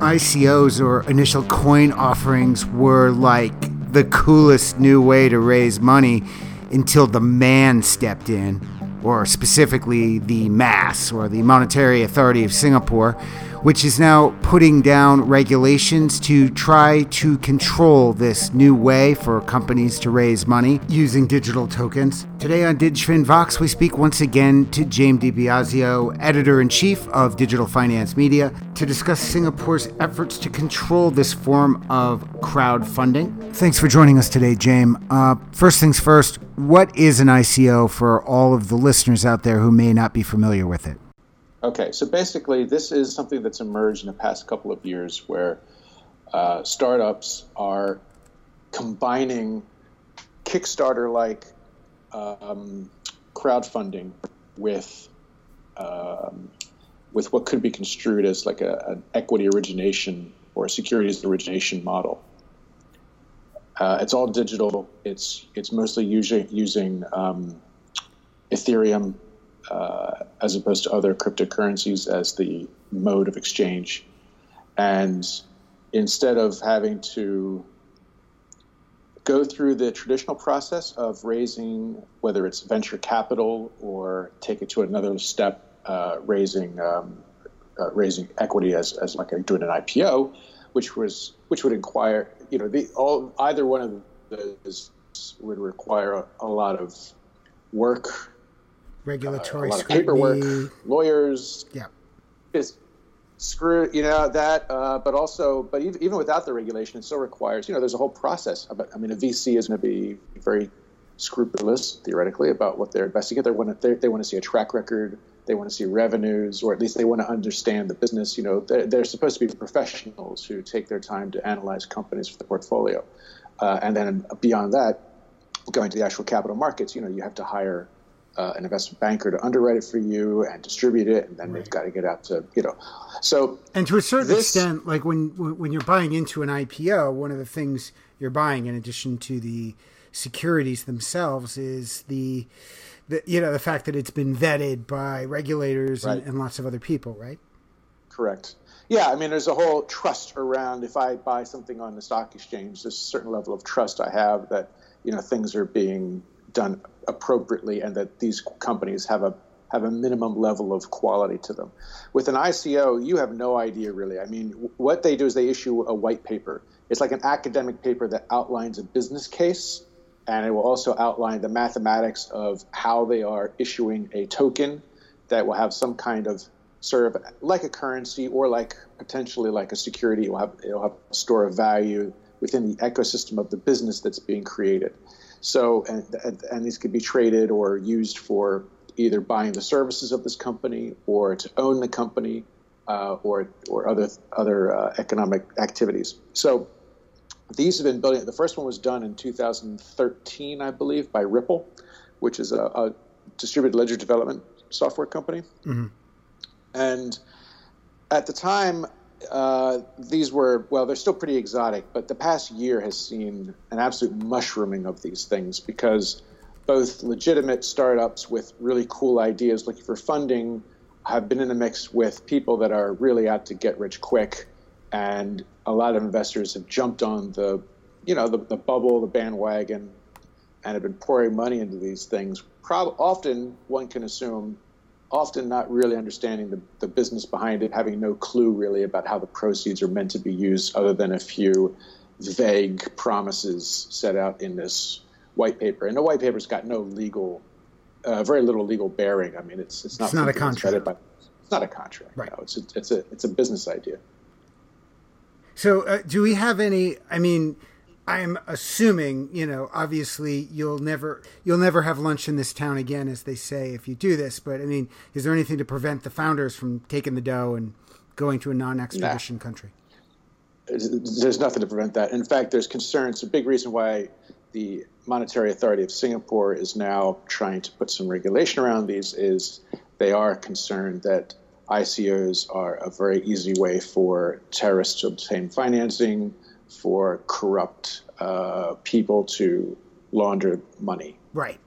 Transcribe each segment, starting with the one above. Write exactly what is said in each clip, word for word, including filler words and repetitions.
I C Os or initial coin offerings were like the coolest new way to raise money until the M A N stepped in, or specifically the M A S, or the Monetary Authority of Singapore, which is now putting down regulations to try to control this new way for companies to raise money using digital tokens. Today on Digfin Vox, we speak once again to James DiBiazio, Editor-in-Chief of Digital Finance Media, to discuss Singapore's efforts to control this form of crowdfunding. Thanks for joining us today, James. Uh, first things first, what is an I C O for all of the listeners out there who may not be familiar with it? Okay, so basically this is something that's emerged in the past couple of years where uh, startups are combining Kickstarter-like um, crowdfunding with um, with what could be construed as like a, an equity origination or a securities origination model. Uh, it's all digital. It's it's mostly using, using um, Ethereum Uh, as opposed to other cryptocurrencies as the mode of exchange. And instead of having to go through the traditional process of raising, whether it's venture capital or take it to another step, uh, raising um, uh, raising equity as, as like doing an I P O, which was which would require, you know, the, all either one of those would require a, a lot of work, regulatory uh, a lot of paperwork, lawyers, yeah, is screw you know that. Uh, but also, but even, even without the regulation, it still requires, you know, there's a whole process. About, I mean, a V C is going to be very scrupulous theoretically about what they're investing in. They want to they, they want to see a track record. They want to see revenues, or at least they want to understand the business. You know, they're, they're supposed to be professionals who take their time to analyze companies for the portfolio, uh, and then beyond that, going to the actual capital markets. You know, you have to hire Uh, an investment banker to underwrite it for you and distribute it, and then right. They've got to get out to, you know, so. And to a certain this, extent, like when when you're buying into an I P O, one of the things you're buying, in addition to the securities themselves, is the, the you know, the fact that it's been vetted by regulators right. and, and lots of other people, right? Correct. Yeah, I mean, there's a whole trust around. If I buy something on the stock exchange, there's a certain level of trust I have that, you know, things are being done appropriately, and that these companies have a have a minimum level of quality to them. With an I C O, you have no idea really. I mean, what they do is they issue a white paper. It's like an academic paper that outlines a business case, and it will also outline the mathematics of how they are issuing a token that will have some kind of serve like a currency or like potentially like a security. It will have it'll have a store of value within the ecosystem of the business that's being created. So, and, and these could be traded or used for either buying the services of this company or to own the company uh, or or other other uh, economic activities. So these have been building. The first one was done in two thousand thirteen, I believe, by Ripple, which is a, a distributed ledger development software company. Mm-hmm. And at the time, Uh, these were, well, they're still pretty exotic, but the past year has seen an absolute mushrooming of these things because both legitimate startups with really cool ideas looking for funding have been in the mix with people that are really out to get rich quick. And a lot of investors have jumped on the, you know, the, the bubble, the bandwagon, and have been pouring money into these things. Pro- often one can assume often not really understanding the, the business behind it, having no clue really about how the proceeds are meant to be used other than a few vague promises set out in this white paper. And the white paper's got no legal, uh, very little legal bearing. I mean, it's it's not, it's not a contract. By, it's not a contract. Right. No, it's a, it's a it's a business idea. So uh, do we have any, I mean, I'm assuming, you know, obviously you'll never you'll never have lunch in this town again, as they say, if you do this. But I mean, is there anything to prevent the founders from taking the dough and going to a non-extradition nah. country? There's nothing to prevent that. In fact, there's concerns. A big reason why the Monetary Authority of Singapore is now trying to put some regulation around these is they are concerned that I C Os are a very easy way for terrorists to obtain financing, for corrupt uh, people to launder money. Right.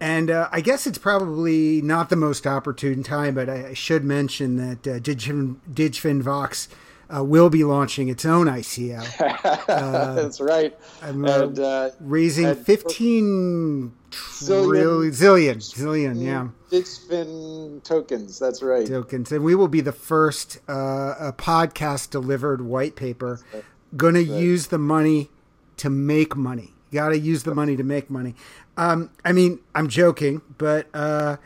And uh, I guess it's probably not the most opportune time, but I, I should mention that uh, Digfin Vox uh, will be launching its own I C O. Uh, That's right. I'm, uh, and, uh, raising and fifteen zillion, trillion, zillion, zillion, yeah. Digfin tokens. That's right. Tokens, and we will be the first uh, a podcast delivered white paper. Right. Going right. to use the money to make money. You got to use the money to make money. Um, I mean, I'm joking, but uh,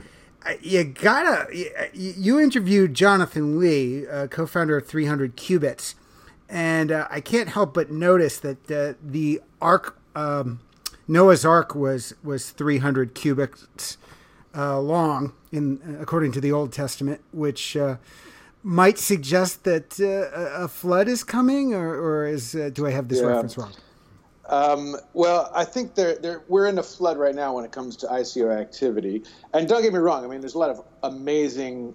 you gotta. You, you interviewed Jonathan Lee, uh, co-founder of three hundred Cubits, and uh, I can't help but notice that uh, the Ark, um, Noah's Ark, was was three hundred cubits uh, long, in according to the Old Testament, which uh, might suggest that uh, a flood is coming, or, or is uh, do I have this yeah. reference wrong? Um, well, I think they're, they're, we're in a flood right now when it comes to I C O activity. And don't get me wrong. I mean, there's a lot of amazing,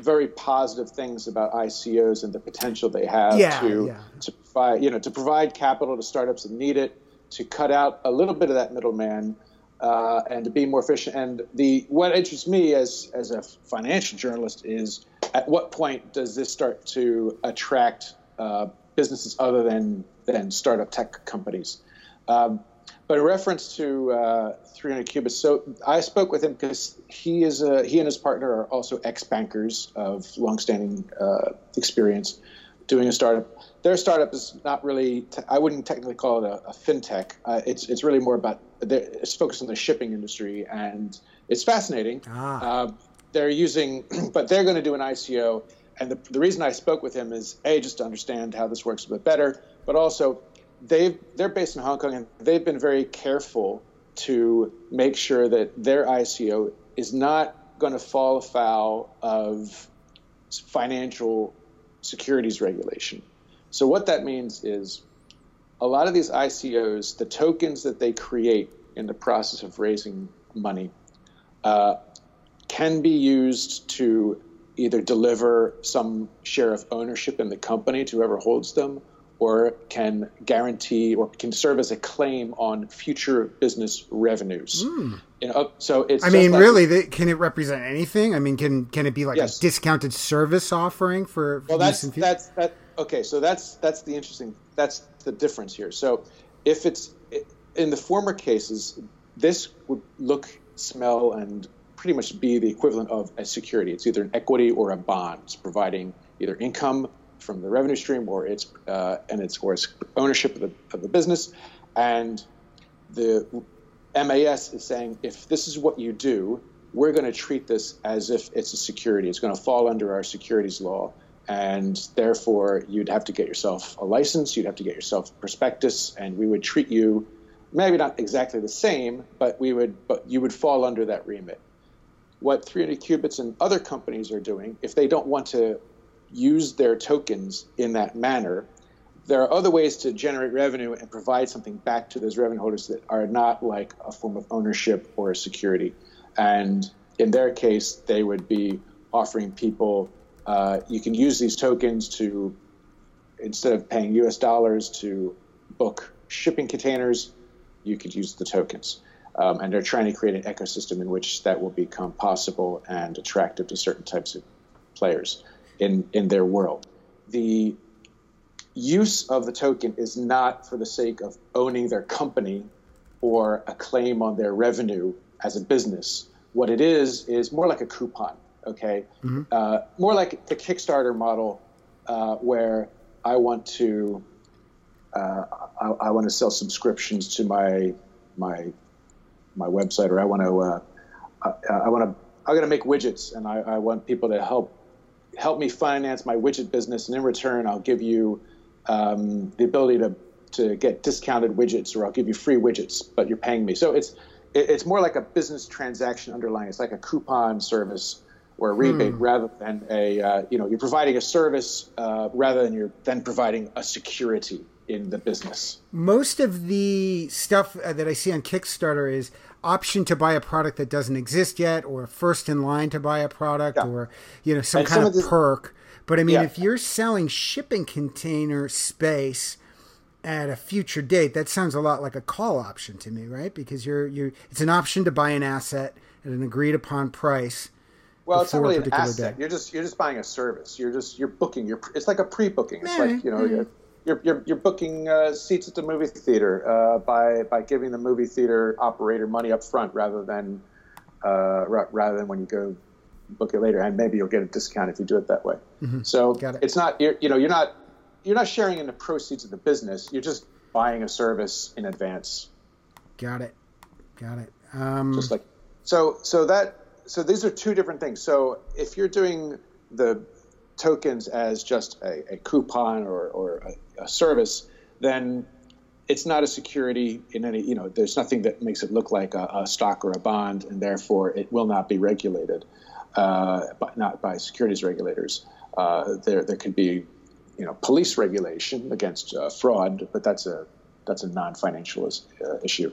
very positive things about I C Os and the potential they have yeah, to, yeah. to provide, you know, to provide capital to startups that need it, to cut out a little bit of that middleman, uh, and to be more efficient. And the, what interests me as, as a financial journalist is at what point does this start to attract, uh, businesses other than than startup tech companies. Um, but in reference to uh, three hundred Cubits, so I spoke with him because he is a, he and his partner are also ex-bankers of longstanding uh, experience doing a startup. Their startup is not really, te- I wouldn't technically call it a, a fintech. Uh, it's it's really more about, it's focused on the shipping industry, and it's fascinating. Ah. Uh, they're using, but they're going to do an I C O. And the, the reason I spoke with him is, A, just to understand how this works a bit better, but also they've, they're based in Hong Kong, and they've been very careful to make sure that their I C O is not going to fall afoul of financial securities regulation. So what that means is a lot of these I C Os, the tokens that they create in the process of raising money, uh, can be used to either deliver some share of ownership in the company to whoever holds them, or can guarantee or can serve as a claim on future business revenues. Mm. You know, so it's I mean, like, really, they, can it represent anything? I mean, can can it be like yes. a discounted service offering for? for well, that's future? that's that. Okay, so that's that's the interesting. That's the difference here. So, if it's in the former cases, this would look, smell, and pretty much be the equivalent of a security. It's either an equity or a bond. It's providing either income from the revenue stream, or it's uh, and it's or it's ownership of the of the business. And the M A S is saying, if this is what you do, we're going to treat this as if it's a security. It's going to fall under our securities law, and therefore you'd have to get yourself a license. You'd have to get yourself a prospectus, and we would treat you maybe not exactly the same, but we would but you would fall under that remit. What three hundred Cubits and other companies are doing, if they don't want to use their tokens in that manner, there are other ways to generate revenue and provide something back to those revenue holders that are not like a form of ownership or a security. And in their case, they would be offering people, uh, you can use these tokens to, instead of paying U S dollars to book shipping containers, you could use the tokens. Um, and they're trying to create an ecosystem in which that will become possible and attractive to certain types of players in, in their world. The use of the token is not for the sake of owning their company or a claim on their revenue as a business. What it is is more like a coupon, okay? Mm-hmm. Uh, more like the Kickstarter model uh, where I want to uh, I, I want to sell subscriptions to my my my website, or I want to, uh, I, I want to, I'm going to make widgets, and I, I want people to help, help me finance my widget business. And in return, I'll give you um, the ability to, to get discounted widgets, or I'll give you free widgets, but you're paying me. So it's, it, it's more like a business transaction underlying. It's like a coupon service or a rebate hmm. rather than a, uh, you know, you're providing a service uh, rather than you're then providing a security in the business. Most of the stuff that I see on Kickstarter is option to buy a product that doesn't exist yet, or first in line to buy a product, yeah. or you know some and kind some of this, perk. But I mean, yeah. if you're selling shipping container space at a future date, that sounds a lot like a call option to me, right? Because you're you it's an option to buy an asset at an agreed upon price Well, it's not really an asset. Day. You're just you're just buying a service. You're just you're booking. You're it's like a pre-booking. It's mm-hmm. like you know mm-hmm. you're you're you're booking uh, seats at the movie theater uh, by by giving the movie theater operator money up front rather than uh, rather than when you go book it later, and maybe you'll get a discount if you do it that way. Mm-hmm. So it. it's not you're, you know you're not you're not sharing in the proceeds of the business. You're just buying a service in advance. Got it. Got it. Um, just like so so that. So these are two different things. So if you're doing the tokens as just a, a coupon or, or a, a service, then it's not a security in any, you know, there's nothing that makes it look like a, a stock or a bond, and therefore it will not be regulated, uh, but not by securities regulators. Uh, there, there could be, you know, police regulation against uh, fraud, but that's a, that's a non-financial is, uh, issue.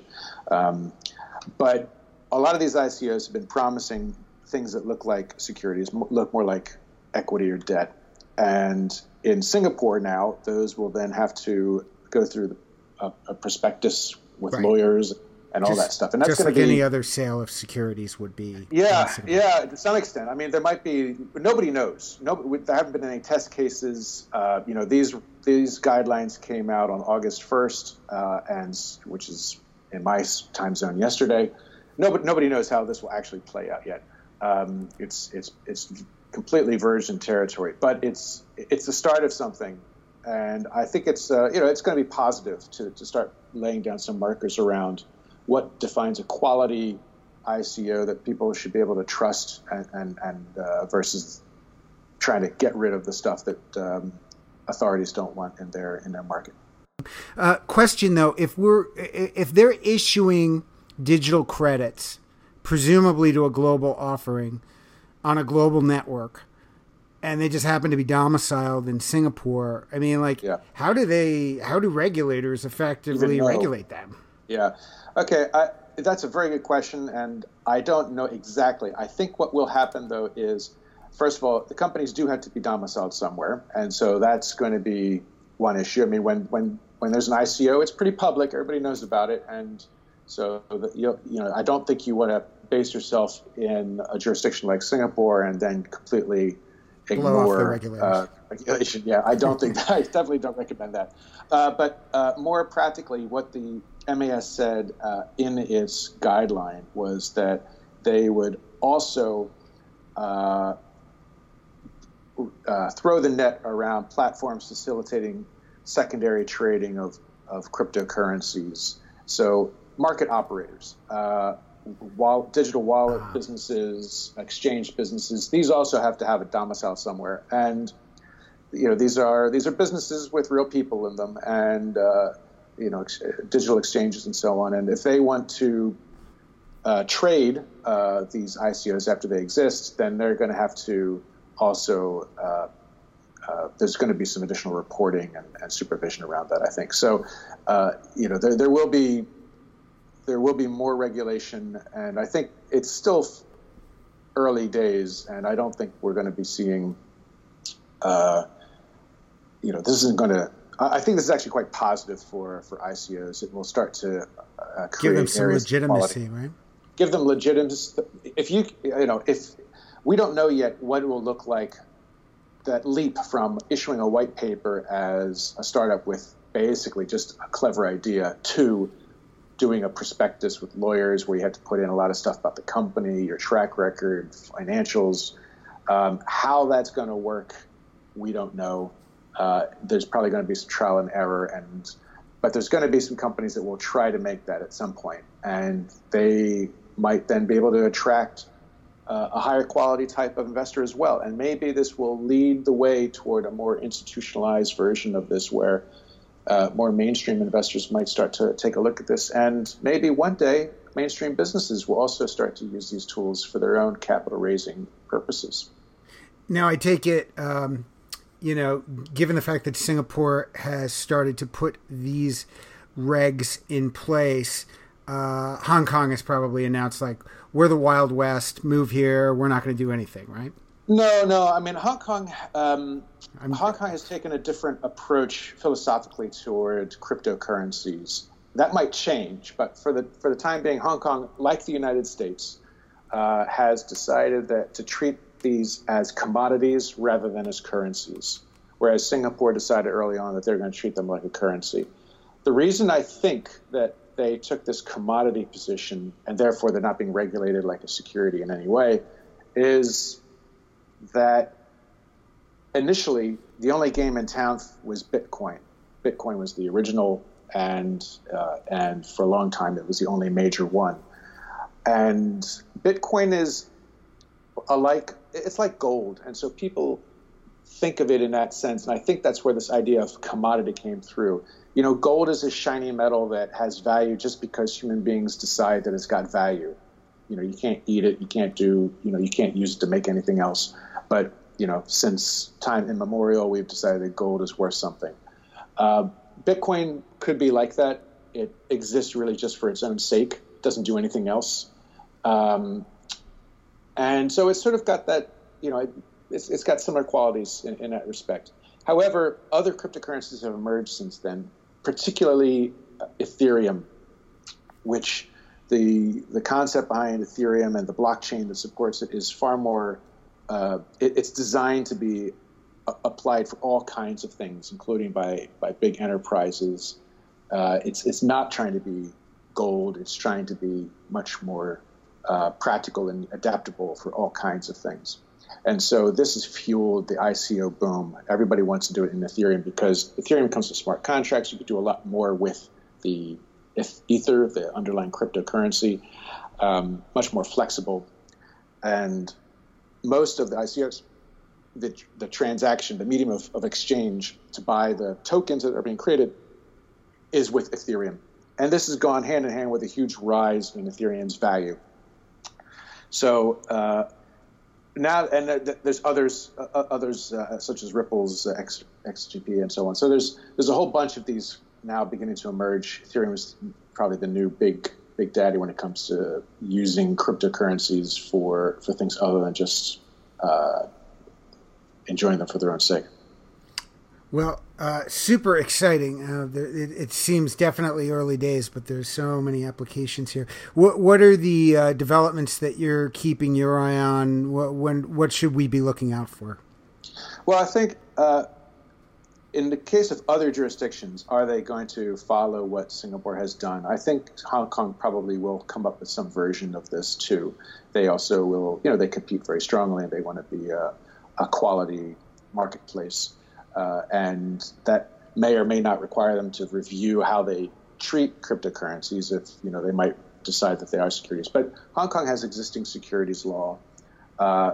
Um, but a lot of these I C Os have been promising things that look like securities, look more like equity or debt. And in Singapore now, those will then have to go through a, a prospectus with right. lawyers and just, all that stuff. And that's just like be, any other sale of securities would be. Yeah, possible. yeah, to some extent. I mean, there might be – nobody knows. Nobody, there haven't been any test cases. Uh, you know, these these guidelines came out on August first, uh, and which is in my time zone yesterday. Nobody, nobody knows how this will actually play out yet. Um, it's it's it's completely virgin territory, but it's it's the start of something, and I think it's uh, you know it's going to be positive to to start laying down some markers around what defines a quality I C O that people should be able to trust, and and, and uh, versus trying to get rid of the stuff that um, authorities don't want in their in their market. Uh, question though, if we're if they're issuing digital credits, presumably to a global offering on a global network, and they just happen to be domiciled in Singapore. I mean, like, yeah. how do they, how do regulators effectively regulate them? Yeah. Okay. I, that's a very good question. And I don't know exactly. I think what will happen though is, first of all, the companies do have to be domiciled somewhere. And so that's going to be one issue. I mean, when, when, when there's an I C O, it's pretty public. Everybody knows about it. And So, you know, I don't think you want to base yourself in a jurisdiction like Singapore and then completely ignore uh, regulation. Yeah, I don't think that, I definitely don't recommend that. Uh, but uh, more practically, what the M A S said uh, in its guideline was that they would also uh, uh, throw the net around platforms facilitating secondary trading of, of cryptocurrencies. So market operators, uh, wall, digital wallet ah. businesses, exchange businesses, these also have to have a domicile somewhere. And, you know, these are these are businesses with real people in them and, uh, you know, ex- digital exchanges and so on. And if they want to uh, trade uh, these I C Os after they exist, then they're going to have to also uh, Uh, there's going to be some additional reporting and, and supervision around that, I think. So, uh, you know, there, there will be there will be more regulation, and I think it's still early days, and I don't think we're going to be seeing, uh, you know, this isn't going to. I think this is actually quite positive for, for I C Os. It will start to uh, create give them some legitimacy, right? Give them legitimacy. If you you know if we don't know yet what it will look like. That leap from issuing a white paper as a startup with basically just a clever idea to doing a prospectus with lawyers where you have to put in a lot of stuff about the company, your track record, financials. Um, how that's going to work, we don't know. Uh, there's probably going to be some trial and error, and but there's going to be some companies that will try to make that at some point, and they might then be able to attract Uh, a higher quality type of investor as well. And maybe this will lead the way toward a more institutionalized version of this where uh, more mainstream investors might start to take a look at this. And maybe one day mainstream businesses will also start to use these tools for their own capital raising purposes. Now, I take it, um, you know, given the fact that Singapore has started to put these regs in place, uh, Hong Kong has probably announced like, we're the Wild West, move here, we're not going to do anything, right? No, no. I mean, Hong Kong um, Hong Kong has taken a different approach philosophically toward cryptocurrencies. That might change, but for the for the time being, Hong Kong, like the United States, uh, has decided that to treat these as commodities rather than as currencies, whereas Singapore decided early on that they're going to treat them like a currency. The reason I think that they took this commodity position and therefore they're not being regulated like a security in any way is that initially the only game in town was Bitcoin. Bitcoin was the original and uh, and for a long time it was the only major one. And Bitcoin is alike, it's like gold, and so people think of it in that sense, and I think that's where this idea of commodity came through. You know, gold is a shiny metal that has value just because human beings decide that it's got value. You know, you can't eat it, you can't do, you know, you can't use it to make anything else. But, you know, since time immemorial, we've decided that gold is worth something. Uh, Bitcoin could be like that. It exists really just for its own sake, doesn't do anything else. Um, and so it's sort of got that, you know, it, it's, it's got similar qualities in, in that respect. However, other cryptocurrencies have emerged since then, particularly Ethereum, which the the concept behind Ethereum and the blockchain that supports it is far more, uh, it, it's designed to be a, applied for all kinds of things, including by, by big enterprises. Uh, it's, it's not trying to be gold, it's trying to be much more uh, practical and adaptable for all kinds of things. And so this has fueled the I C O boom. Everybody wants to do it in Ethereum because Ethereum comes with smart contracts. You could do a lot more with the Ether, the underlying cryptocurrency, um, much more flexible. And most of the I C Os, the, the transaction, the medium of, of exchange to buy the tokens that are being created is with Ethereum. And this has gone hand in hand with a huge rise in Ethereum's value. So, uh, Now and there's others, uh, others uh, such as Ripple's uh, X, XGP and so on. So there's there's a whole bunch of these now beginning to emerge. Ethereum is probably the new big big daddy when it comes to using cryptocurrencies for for things other than just uh, enjoying them for their own sake. Well, uh, super exciting. Uh, it, it seems definitely early days, but there's so many applications here. What what are the uh, developments that you're keeping your eye on? What, when, what should we be looking out for? Well, I think uh, in the case of other jurisdictions, are they going to follow what Singapore has done? I think Hong Kong probably will come up with some version of this too. They also will, you know, they compete very strongly and they want to be a, a quality marketplace. Uh, and that may or may not require them to review how they treat cryptocurrencies if, you know, they might decide that they are securities. But Hong Kong has existing securities law. Uh,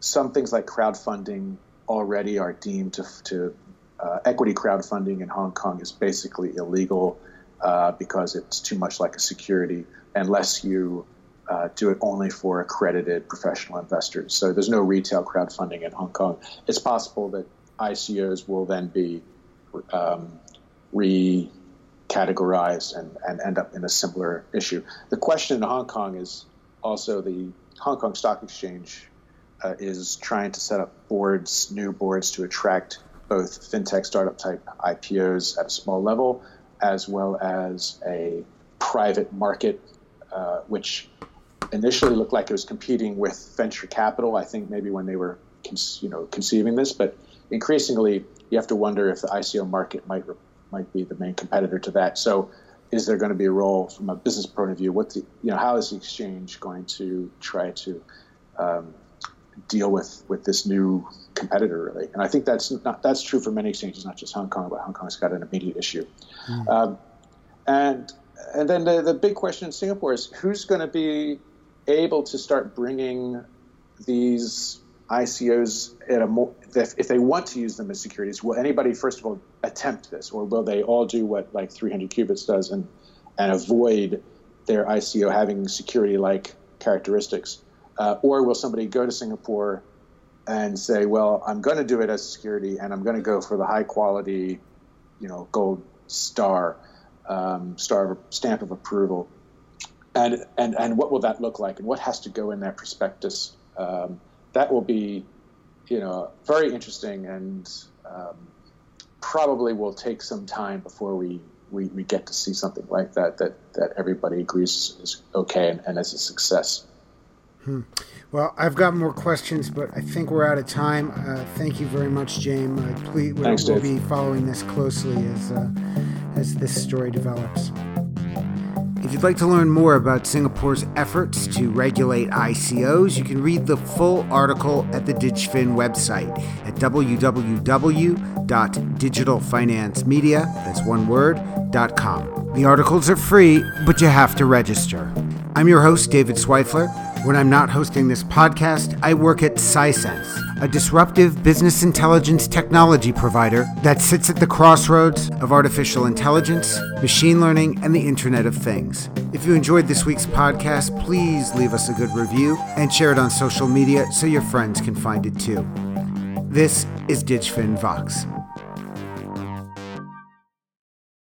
some things like crowdfunding already are deemed to, to uh, equity crowdfunding in Hong Kong is basically illegal uh, because it's too much like a security unless you Uh, do it only for accredited professional investors. So there's no retail crowdfunding in Hong Kong. It's possible that I C Os will then be um, recategorized and, and end up in a similar issue. The question in Hong Kong is also the Hong Kong Stock Exchange uh, is trying to set up boards, new boards to attract both fintech startup type I P Os at a small level, as well as a private market, uh, which initially looked like it was competing with venture capital, I think maybe when they were you know, conceiving this, but increasingly you have to wonder if the I C O market might might be the main competitor to that. So is there going to be a role from a business point of view? What the, you know, how is the exchange going to try to um, deal with, with this new competitor really? And I think that's not, that's true for many exchanges, not just Hong Kong, but Hong Kong's got an immediate issue. Mm. Um, and, and then the, the big question in Singapore is who's going to be able to start bringing these I C Os, at a more, if, if they want to use them as securities, will anybody, first of all, attempt this? Or will they all do what like three hundred Cubits does and, and avoid their I C O having security-like characteristics? Uh, or will somebody go to Singapore and say, well, I'm going to do it as a security and I'm going to go for the high-quality, you know, gold star, um, star stamp of approval? And, and, and what will that look like? And what has to go in that prospectus? Um, That will be, you know, very interesting and um, probably will take some time before we, we, we get to see something like that that, that everybody agrees is okay and, and is a success. Hmm. Well, I've got more questions, but I think we're out of time. Uh, thank you very much, James. Uh, please, we'll, we'll be following this closely as uh, as this story develops. If you'd like to learn more about Singapore's efforts to regulate I C Os, you can read the full article at the Digfin website at w w w dot digital finance media, that's one word, dot com. The articles are free, but you have to register. I'm your host, David Zweifler. When I'm not hosting this podcast, I work at SciSense, a disruptive business intelligence technology provider that sits at the crossroads of artificial intelligence, machine learning, and the Internet of Things. If you enjoyed this week's podcast, please leave us a good review and share it on social media so your friends can find it too. This is Digfin Vox.